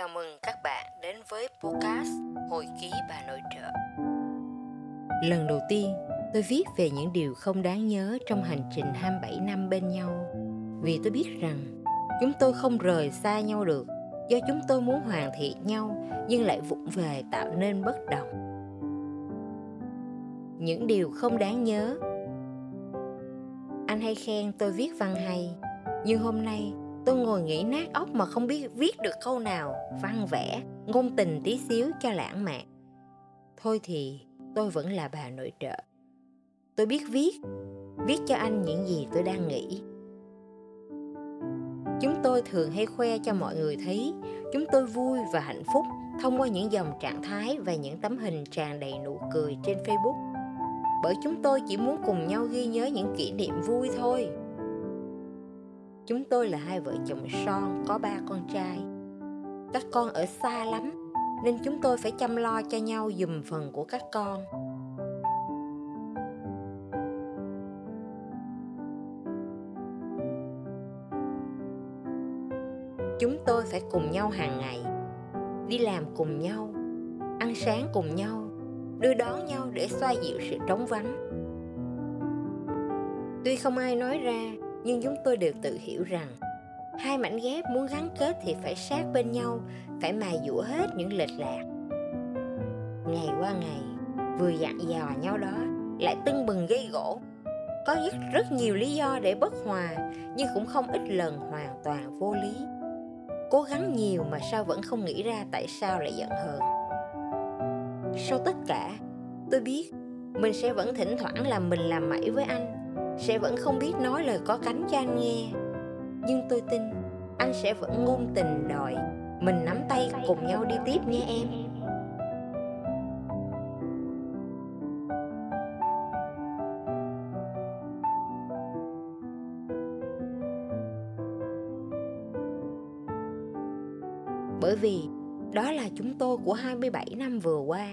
Chào mừng các bạn đến với podcast Hồi ký bà nội trợ. Lần đầu tiên, tôi viết về những điều không đáng nhớ trong hành trình 27 năm bên nhau. Vì tôi biết rằng, chúng tôi không rời xa nhau được do chúng tôi muốn hoàn thiện nhau nhưng lại vụng về tạo nên bất đồng. Những điều không đáng nhớ. Anh hay khen tôi viết văn hay, nhưng hôm nay tôi ngồi nghĩ nát óc mà không biết viết được câu nào văn vẽ, ngôn tình tí xíu cho lãng mạn. Thôi thì tôi vẫn là bà nội trợ. Tôi biết viết cho anh những gì tôi đang nghĩ. Chúng tôi thường hay khoe cho mọi người thấy chúng tôi vui và hạnh phúc thông qua những dòng trạng thái và những tấm hình tràn đầy nụ cười trên Facebook. Bởi chúng tôi chỉ muốn cùng nhau ghi nhớ những kỷ niệm vui thôi. Chúng tôi là hai vợ chồng son có 3 con trai. Các con ở xa lắm nên chúng tôi phải chăm lo cho nhau giùm phần của các con. Chúng tôi phải cùng nhau hàng ngày, đi làm cùng nhau, ăn sáng cùng nhau, đưa đón nhau để xoa dịu sự trống vắng. Tuy không ai nói ra, nhưng chúng tôi đều tự hiểu rằng hai mảnh ghép muốn gắn kết thì phải sát bên nhau, phải mài dũa hết những lệch lạc. Ngày qua ngày, vừa dặn dò nhau đó lại tưng bừng gây gổ. Có rất nhiều lý do để bất hòa, nhưng cũng không ít lần hoàn toàn vô lý. Cố gắng nhiều mà sao vẫn không nghĩ ra tại sao lại giận hờn. Sau tất cả, tôi biết mình sẽ vẫn thỉnh thoảng làm mình làm mẩy với anh, sẽ vẫn không biết nói lời có cánh cho anh nghe. Nhưng tôi tin anh sẽ vẫn ngôn tình đòi mình nắm tay cùng nhau đi tiếp nhé em. Bởi vì đó là chúng tôi của 27 năm vừa qua.